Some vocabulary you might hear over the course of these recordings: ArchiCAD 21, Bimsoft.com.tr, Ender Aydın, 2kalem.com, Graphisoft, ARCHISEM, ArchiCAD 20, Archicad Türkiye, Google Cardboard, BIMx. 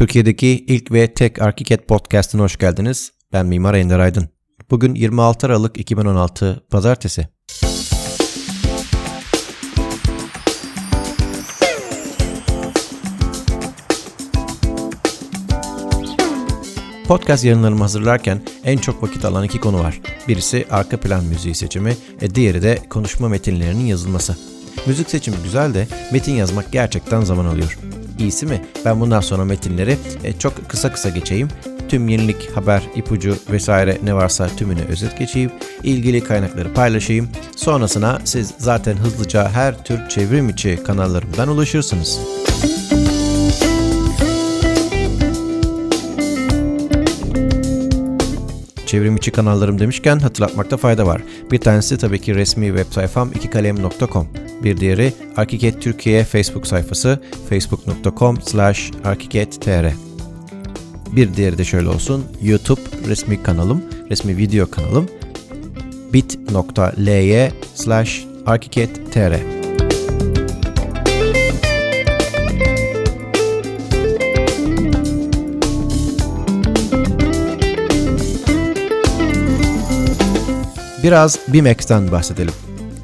Türkiye'deki ilk ve tek ArchiCAD Podcast'ına hoş geldiniz. Ben Mimar Ender Aydın. Bugün 26 Aralık 2016 Pazartesi. Podcast yayınlarımı hazırlarken en çok vakit alan iki konu var. Birisi arka plan müziği seçimi, diğeri de konuşma metinlerinin yazılması. Müzik seçimi güzel de metin yazmak gerçekten zaman alıyor. İyisi mi? Ben bundan sonra metinleri çok kısa geçeyim. Tüm yenilik, haber, ipucu vesaire ne varsa tümünü özet geçeyim. İlgili kaynakları paylaşayım. Sonrasına siz zaten hızlıca her tür çevrim içi kanallarımdan ulaşırsınız. Çevrim içi kanallarım demişken hatırlatmakta fayda var. Bir tanesi tabii ki resmi web sayfam 2kalem.com. Bir diğeri Archicad Türkiye Facebook sayfası facebook.com/archicad.tr. Bir diğeri de şöyle olsun: YouTube resmi kanalım, resmi video kanalım bit.ly/archicad.tr. Biraz BIMx'ten bahsedelim.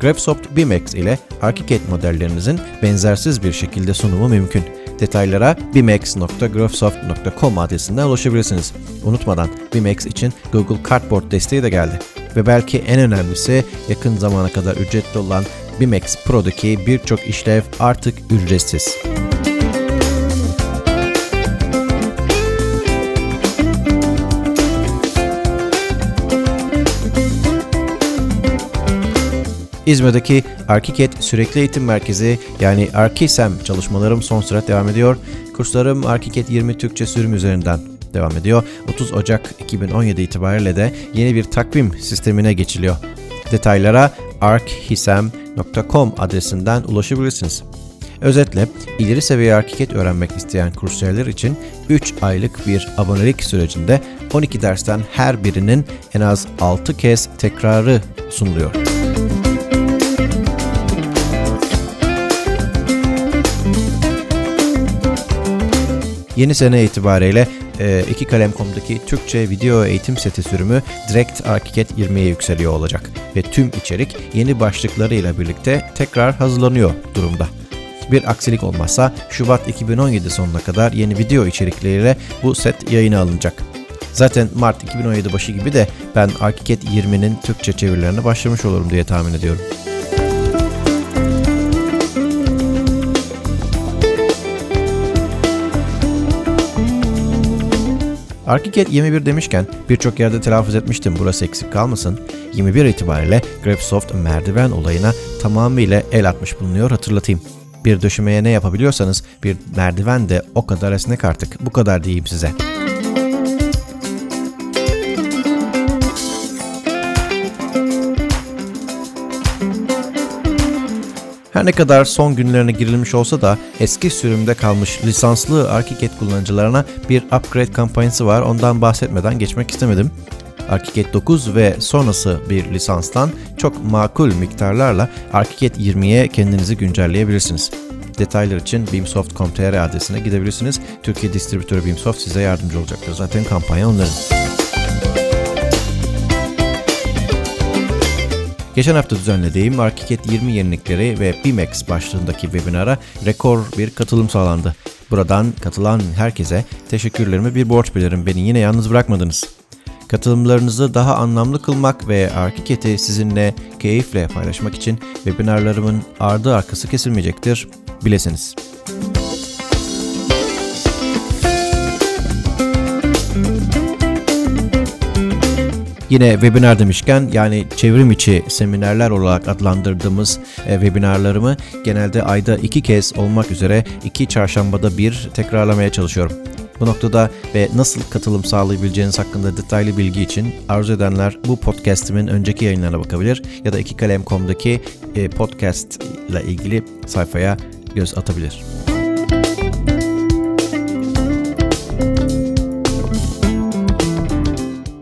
Graphisoft BIMx ile ArchiCAD modellerinizin benzersiz bir şekilde sunumu mümkün. Detaylara bimx.graphisoft.com adresinden ulaşabilirsiniz. Unutmadan BIMx için Google Cardboard desteği de geldi. Ve belki en önemlisi yakın zamana kadar ücretli olan BIMx Pro'daki birçok işlev artık ücretsiz. İzmir'deki ArchiCAD Sürekli Eğitim Merkezi yani ARCHISEM çalışmalarım son sürat devam ediyor. Kurslarım ARCHICAD 20 Türkçe sürüm üzerinden devam ediyor. 30 Ocak 2017 itibariyle de yeni bir takvim sistemine geçiliyor. Detaylara ARCHISEM.com adresinden ulaşabilirsiniz. Özetle ileri seviye ArchiCAD öğrenmek isteyen kursiyerler için 3 aylık bir abonelik sürecinde 12 dersten her birinin en az 6 kez tekrarı sunuluyor. Yeni sene itibariyle 2kalem.com'daki Türkçe video eğitim seti sürümü direkt ArchiCAD 20'ye yükseliyor olacak ve tüm içerik yeni başlıklarıyla birlikte tekrar hazırlanıyor durumda. Bir aksilik olmazsa Şubat 2017 sonuna kadar yeni video içerikleriyle bu set yayına alınacak. Zaten Mart 2017 başı gibi de ben ArchiCAD 20'nin Türkçe çevirilerine başlamış olurum diye tahmin ediyorum. ArchiCAD 21 demişken birçok yerde telaffuz etmiştim, burası eksik kalmasın. 21 itibariyle Graphisoft merdiven olayına tamamıyla el atmış bulunuyor, hatırlatayım. Bir döşemeye ne yapabiliyorsanız bir merdiven de o kadar esnek artık. Bu kadar diyeyim size. Her ne kadar son günlerine girilmiş olsa da eski sürümde kalmış lisanslı ArchiCAD kullanıcılarına bir upgrade kampanyası var. Ondan bahsetmeden geçmek istemedim. ArchiCAD 9 ve sonrası bir lisanstan çok makul miktarlarla ArchiCAD 20'ye kendinizi güncelleyebilirsiniz. Detaylar için Bimsoft.com.tr adresine gidebilirsiniz. Türkiye distribütörü Bimsoft size yardımcı olacaktır. Zaten kampanya onların. Geçen hafta düzenlediğim ArchiCAD 20 yenilikleri ve BIMx başlığındaki webinara rekor bir katılım sağlandı. Buradan katılan herkese teşekkürlerimi bir borç bilirim. Beni yine yalnız bırakmadınız. Katılımlarınızı daha anlamlı kılmak ve ArchiCAD'i sizinle keyifle paylaşmak için webinarlarımın ardı arkası kesilmeyecektir. Bilesiniz. Yine webinar demişken yani çevrim içi seminerler olarak adlandırdığımız webinarlarımı genelde ayda 2 kez olmak üzere 2 çarşambada bir tekrarlamaya çalışıyorum. Bu noktada ve nasıl katılım sağlayabileceğiniz hakkında detaylı bilgi için arzu edenler bu podcast'imin önceki yayınlarına bakabilir ya da 2kalem.com'daki podcast ile ilgili sayfaya göz atabilir.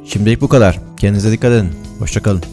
Şimdilik bu kadar. Kendinize dikkat edin. Hoşça kalın.